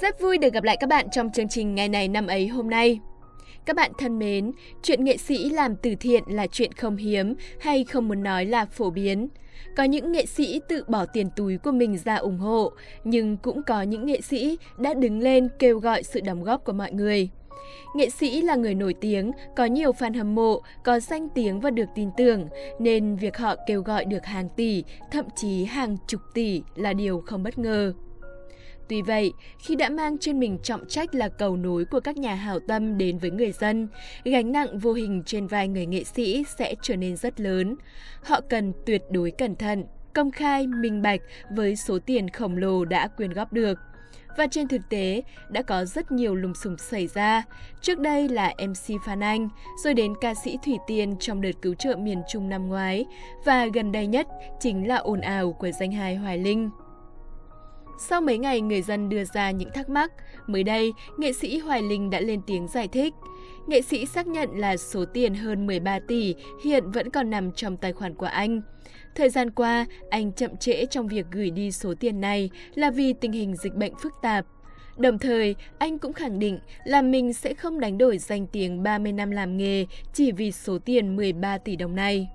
Rất vui được gặp lại các bạn trong chương trình Ngày này năm ấy hôm nay. Các bạn thân mến, chuyện nghệ sĩ làm từ thiện là chuyện không hiếm hay không muốn nói là phổ biến. Có những nghệ sĩ tự bỏ tiền túi của mình ra ủng hộ, nhưng cũng có những nghệ sĩ đã đứng lên kêu gọi sự đóng góp của mọi người. Nghệ sĩ là người nổi tiếng, có nhiều fan hâm mộ, có danh tiếng và được tin tưởng, nên việc họ kêu gọi được hàng tỷ, thậm chí hàng chục tỷ là điều không bất ngờ. Tuy vậy, khi đã mang trên mình trọng trách là cầu nối của các nhà hảo tâm đến với người dân, gánh nặng vô hình trên vai người nghệ sĩ sẽ trở nên rất lớn. Họ cần tuyệt đối cẩn thận, công khai, minh bạch với số tiền khổng lồ đã quyên góp được. Và trên thực tế, đã có rất nhiều lùm xùm xảy ra. Trước đây là MC Phan Anh, rồi đến ca sĩ Thủy Tiên trong đợt cứu trợ miền Trung năm ngoái, và gần đây nhất chính là ồn ào của danh hài Hoài Linh. Sau mấy ngày người dân đưa ra những thắc mắc, mới đây, nghệ sĩ Hoài Linh đã lên tiếng giải thích. Nghệ sĩ xác nhận là số tiền hơn 13 tỷ hiện vẫn còn nằm trong tài khoản của anh. Thời gian qua, anh chậm trễ trong việc gửi đi số tiền này là vì tình hình dịch bệnh phức tạp. Đồng thời, anh cũng khẳng định là mình sẽ không đánh đổi danh tiếng 30 năm làm nghề chỉ vì số tiền 13 tỷ đồng này.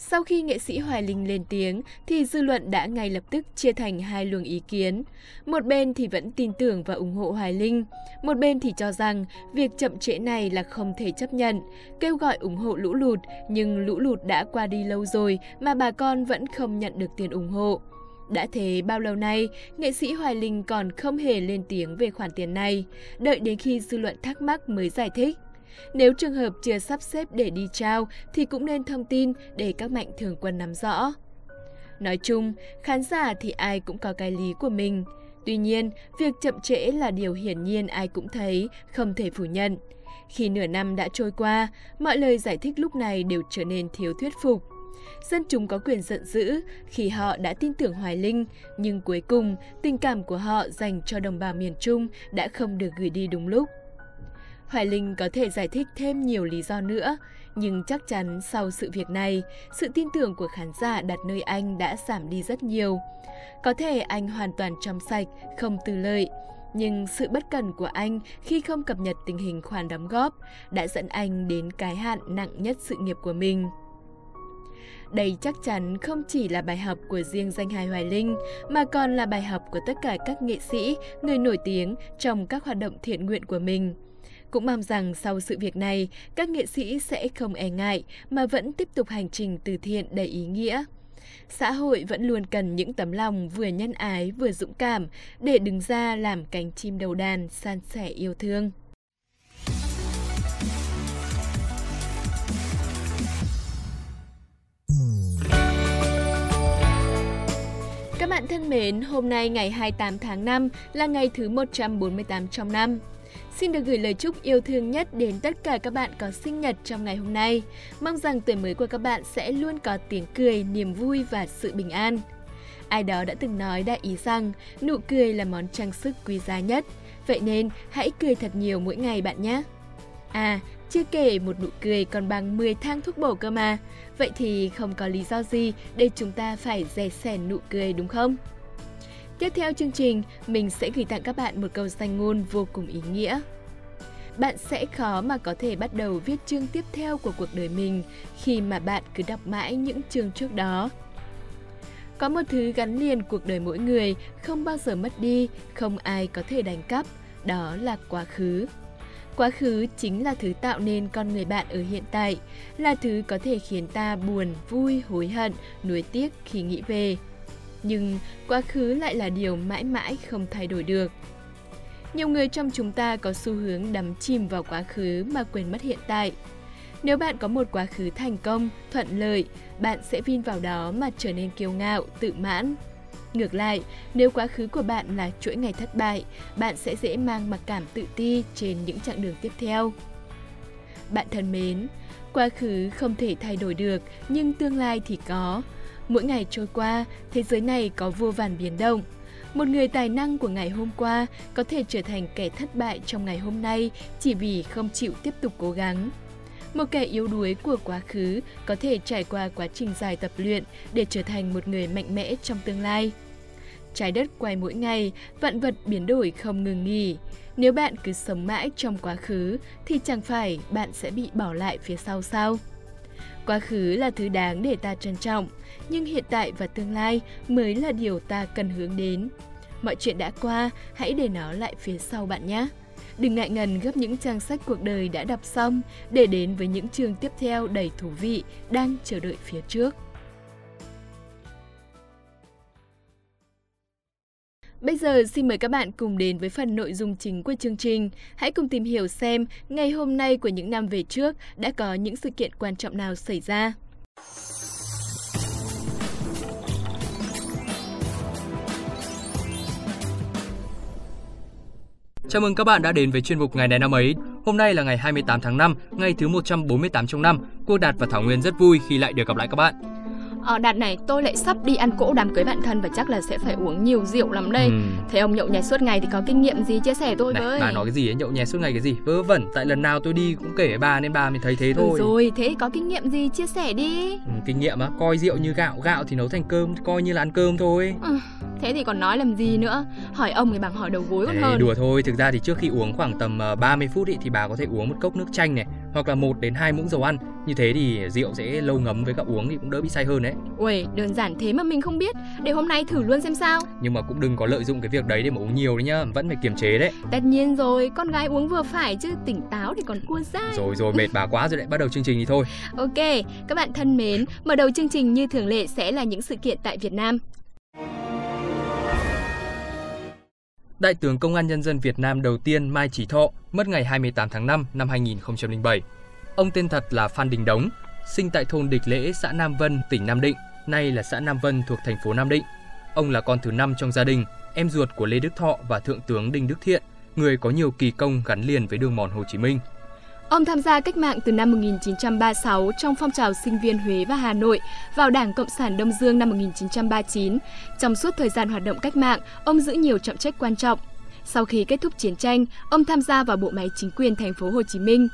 Sau khi nghệ sĩ Hoài Linh lên tiếng thì dư luận đã ngay lập tức chia thành hai luồng ý kiến. Một bên thì vẫn tin tưởng và ủng hộ Hoài Linh, một bên thì cho rằng việc chậm trễ này là không thể chấp nhận, kêu gọi ủng hộ lũ lụt nhưng lũ lụt đã qua đi lâu rồi mà bà con vẫn không nhận được tiền ủng hộ. Đã thế bao lâu nay, nghệ sĩ Hoài Linh còn không hề lên tiếng về khoản tiền này, đợi đến khi dư luận thắc mắc mới giải thích. Nếu trường hợp chưa sắp xếp để đi trao thì cũng nên thông tin để các mạnh thường quân nắm rõ. Nói chung, khán giả thì ai cũng có cái lý của mình. Tuy nhiên, việc chậm trễ là điều hiển nhiên ai cũng thấy, không thể phủ nhận. Khi nửa năm đã trôi qua, mọi lời giải thích lúc này đều trở nên thiếu thuyết phục. Dân chúng có quyền giận dữ khi họ đã tin tưởng Hoài Linh, nhưng cuối cùng tình cảm của họ dành cho đồng bào miền Trung đã không được gửi đi đúng lúc. Hoài Linh có thể giải thích thêm nhiều lý do nữa, nhưng chắc chắn sau sự việc này, sự tin tưởng của khán giả đặt nơi anh đã giảm đi rất nhiều. Có thể anh hoàn toàn trong sạch, không tư lợi, nhưng sự bất cẩn của anh khi không cập nhật tình hình khoản đóng góp đã dẫn anh đến cái hạn nặng nhất sự nghiệp của mình. Đây chắc chắn không chỉ là bài học của riêng danh hài Hoài Linh, mà còn là bài học của tất cả các nghệ sĩ, người nổi tiếng trong các hoạt động thiện nguyện của mình. Cũng mong rằng sau sự việc này, các nghệ sĩ sẽ không e ngại mà vẫn tiếp tục hành trình từ thiện đầy ý nghĩa. Xã hội vẫn luôn cần những tấm lòng vừa nhân ái vừa dũng cảm để đứng ra làm cánh chim đầu đàn san sẻ yêu thương. Các bạn thân mến, hôm nay ngày 28 tháng 5 là ngày thứ 148 trong năm. Xin được gửi lời chúc yêu thương nhất đến tất cả các bạn có sinh nhật trong ngày hôm nay. Mong rằng tuổi mới của các bạn sẽ luôn có tiếng cười, niềm vui và sự bình an. Ai đó đã từng nói đại ý rằng nụ cười là món trang sức quý giá nhất. Vậy nên hãy cười thật nhiều mỗi ngày bạn nhé. À, chưa kể một nụ cười còn bằng 10 thang thuốc bổ cơ mà. Vậy thì không có lý do gì để chúng ta phải dè xẻn nụ cười đúng không? Tiếp theo chương trình, mình sẽ gửi tặng các bạn một câu danh ngôn vô cùng ý nghĩa. Bạn sẽ khó mà có thể bắt đầu viết chương tiếp theo của cuộc đời mình khi mà bạn cứ đọc mãi những chương trước đó. Có một thứ gắn liền cuộc đời mỗi người, không bao giờ mất đi, không ai có thể đánh cắp, đó là quá khứ. Quá khứ chính là thứ tạo nên con người bạn ở hiện tại, là thứ có thể khiến ta buồn, vui, hối hận, nuối tiếc khi nghĩ về. Nhưng quá khứ lại là điều mãi mãi không thay đổi được. Nhiều người trong chúng ta có xu hướng đắm chìm vào quá khứ mà quên mất hiện tại. Nếu bạn có một quá khứ thành công, thuận lợi, bạn sẽ vin vào đó mà trở nên kiêu ngạo, tự mãn. Ngược lại, nếu quá khứ của bạn là chuỗi ngày thất bại, bạn sẽ dễ mang mặc cảm tự ti trên những chặng đường tiếp theo. Bạn thân mến, quá khứ không thể thay đổi được, nhưng tương lai thì có. Mỗi ngày trôi qua, thế giới này có vô vàn biến động. Một người tài năng của ngày hôm qua có thể trở thành kẻ thất bại trong ngày hôm nay chỉ vì không chịu tiếp tục cố gắng. Một kẻ yếu đuối của quá khứ có thể trải qua quá trình dài tập luyện để trở thành một người mạnh mẽ trong tương lai. trái đất quay mỗi ngày, vạn vật biến đổi không ngừng nghỉ. Nếu bạn cứ sống mãi trong quá khứ thì chẳng phải bạn sẽ bị bỏ lại phía sau sao? Quá khứ là thứ đáng để ta trân trọng, nhưng hiện tại và tương lai mới là điều ta cần hướng đến. Mọi chuyện đã qua, hãy để nó lại phía sau bạn nhé. Đừng ngại ngần gấp những trang sách cuộc đời đã đọc xong để đến với những chương tiếp theo đầy thú vị đang chờ đợi phía trước. Bây giờ xin mời các bạn cùng đến với phần nội dung chính của chương trình. Hãy cùng tìm hiểu xem ngày hôm nay của những năm về trước đã có những sự kiện quan trọng nào xảy ra. Chào mừng các bạn đã đến với chuyên mục Ngày này năm ấy. Hôm nay là ngày 28 tháng 5, ngày thứ 148 trong năm. Cô Đạt và Thảo Nguyên rất vui khi lại được gặp lại các bạn. Đạt này, tôi lại sắp đi ăn cỗ đám cưới bạn thân và chắc là sẽ phải uống nhiều rượu lắm đây. Thế ông nhậu nhẹt suốt ngày thì có kinh nghiệm gì chia sẻ tôi này, với? Bà nói cái gì ấy, nhậu nhẹt suốt ngày cái gì? Vớ vẩn, tại lần nào tôi đi cũng kể với bà nên bà mới thấy thế thôi. Rồi, thế có kinh nghiệm gì chia sẻ đi. Kinh nghiệm á, coi rượu như gạo, gạo thì nấu thành cơm, coi như là ăn cơm thôi. Thế thì còn nói làm gì nữa, hỏi ông thì bằng hỏi đầu gối còn hơn. Đùa thôi, thực ra thì trước khi uống khoảng tầm 30 phút ý, thì bà có thể uống một cốc nước chanh này, hoặc là 1 đến 2 muỗng dầu ăn. Như thế thì rượu sẽ lâu ngấm với cả uống thì cũng đỡ bị say hơn đấy. Uầy, đơn giản thế mà mình không biết, để hôm nay thử luôn xem sao. Nhưng mà cũng đừng có lợi dụng cái việc đấy để mà uống nhiều đấy nhá, vẫn phải kiềm chế đấy. Tất nhiên rồi, con gái uống vừa phải chứ tỉnh táo thì còn cua dai. Rồi, mệt bà quá rồi, lại bắt đầu chương trình đi thôi. Ok, các bạn thân mến, mở đầu chương trình như thường lệ sẽ là những sự kiện tại Việt Nam. Đại tướng Công an Nhân dân Việt Nam đầu tiên Mai Chí Thọ mất ngày 28 tháng 5 năm 2007. Ông tên thật là Phan Đình Đống, sinh tại thôn Địch Lễ, xã Nam Vân, tỉnh Nam Định, nay là xã Nam Vân thuộc thành phố Nam Định. Ông là con thứ 5 trong gia đình, em ruột của Lê Đức Thọ và Thượng tướng Đinh Đức Thiện, người có nhiều kỳ công gắn liền với đường mòn Hồ Chí Minh. Ông tham gia cách mạng từ năm 1936 trong phong trào sinh viên Huế và Hà Nội, vào Đảng Cộng sản Đông Dương năm 1939. Trong suốt thời gian hoạt động cách mạng, ông giữ nhiều trọng trách quan trọng. Sau khi kết thúc chiến tranh, ông tham gia vào bộ máy chính quyền thành phố Hồ Chí Minh.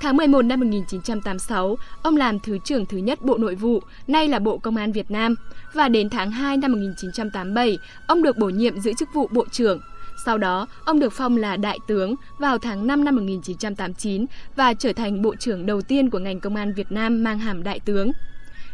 Tháng 11 năm 1986, ông làm Thứ trưởng thứ nhất Bộ Nội vụ, nay là Bộ Công an Việt Nam. Và đến tháng 2 năm 1987, ông được bổ nhiệm giữ chức vụ Bộ trưởng. Sau đó, ông được phong là Đại tướng vào tháng 5 năm 1989 và trở thành Bộ trưởng đầu tiên của ngành Công an Việt Nam mang hàm Đại tướng.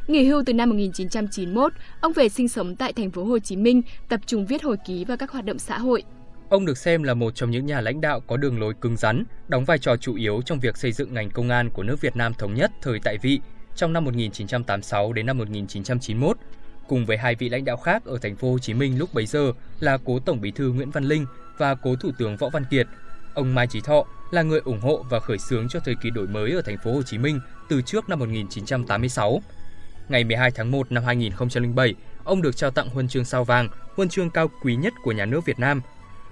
Nghỉ hưu từ năm 1991, ông về sinh sống tại thành phố Hồ Chí Minh, tập trung viết hồi ký và các hoạt động xã hội. Ông được xem là một trong những nhà lãnh đạo có đường lối cứng rắn, đóng vai trò chủ yếu trong việc xây dựng ngành công an của nước Việt Nam thống nhất thời tại vị trong năm 1986 đến năm 1991. Cùng với hai vị lãnh đạo khác ở thành phố Hồ Chí Minh lúc bấy giờ là cố Tổng Bí thư Nguyễn Văn Linh và cố Thủ tướng Võ Văn Kiệt. Ông Mai Chí Thọ là người ủng hộ và khởi xướng cho thời kỳ đổi mới ở thành phố Hồ Chí Minh từ trước năm 1986. Ngày 12 tháng 1 năm 2007, ông được trao tặng huân chương Sao vàng, huân chương cao quý nhất của nhà nước Việt Nam.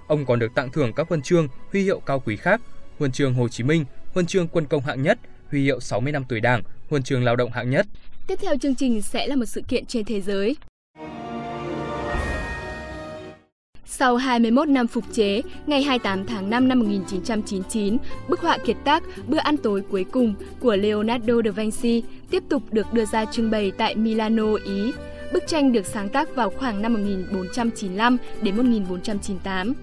Ông còn được tặng thưởng các huân chương, huy hiệu cao quý khác: huân chương Hồ Chí Minh, huân chương Quân công hạng nhất, huy hiệu 60 năm tuổi Đảng, huân chương Lao động hạng nhất. Tiếp theo chương trình sẽ là một sự kiện trên thế giới. Sau 21 năm phục chế, ngày 28 tháng 5 năm 1999, bức họa kiệt tác Bữa ăn tối cuối cùng của Leonardo da Vinci tiếp tục được đưa ra trưng bày tại Milano, Ý. Bức tranh được sáng tác vào khoảng năm 1495 đến 1498.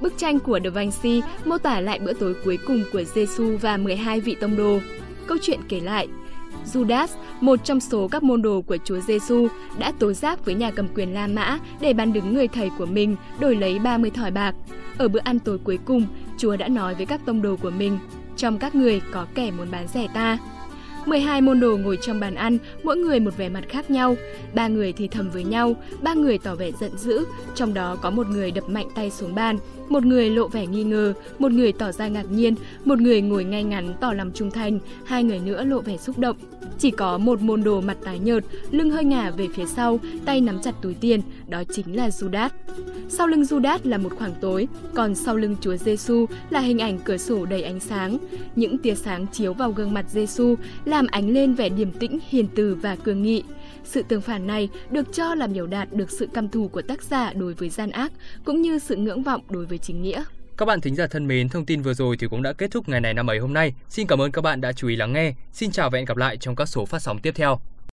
Bức tranh của da Vinci mô tả lại bữa tối cuối cùng của Giê-xu và 12 vị tông đồ. Câu chuyện kể lại, Judas, một trong số các môn đồ của Chúa Giê-xu, đã tố giác với nhà cầm quyền La Mã để bán đứng người thầy của mình đổi lấy 30 thỏi bạc. Ở bữa ăn tối cuối cùng, Chúa đã nói với các tông đồ của mình, trong các người có kẻ muốn bán rẻ ta. 12 môn đồ ngồi trong bàn ăn, mỗi người một vẻ mặt khác nhau. 3 người thì thầm với nhau, 3 người tỏ vẻ giận dữ, trong đó có một người đập mạnh tay xuống bàn, một người lộ vẻ nghi ngờ, một người tỏ ra ngạc nhiên, một người ngồi ngay ngắn tỏ lòng trung thành, 2 người nữa lộ vẻ xúc động. Chỉ có một môn đồ mặt tái nhợt, lưng hơi ngả về phía sau, tay nắm chặt túi tiền, đó chính là Judas. Sau lưng Judas là một khoảng tối, còn sau lưng Chúa Giê-xu là hình ảnh cửa sổ đầy ánh sáng. Những tia sáng chiếu vào gương mặt Giê-xu làm ánh lên vẻ điềm tĩnh, hiền từ và cương nghị. Sự tương phản này được cho là biểu đạt được sự căm thù của tác giả đối với gian ác, cũng như sự ngưỡng vọng đối với chính nghĩa. Các bạn thính giả thân mến, thông tin vừa rồi thì cũng đã kết thúc Ngày này năm ấy hôm nay. Xin cảm ơn các bạn đã chú ý lắng nghe. Xin chào và hẹn gặp lại trong các số phát sóng tiếp theo.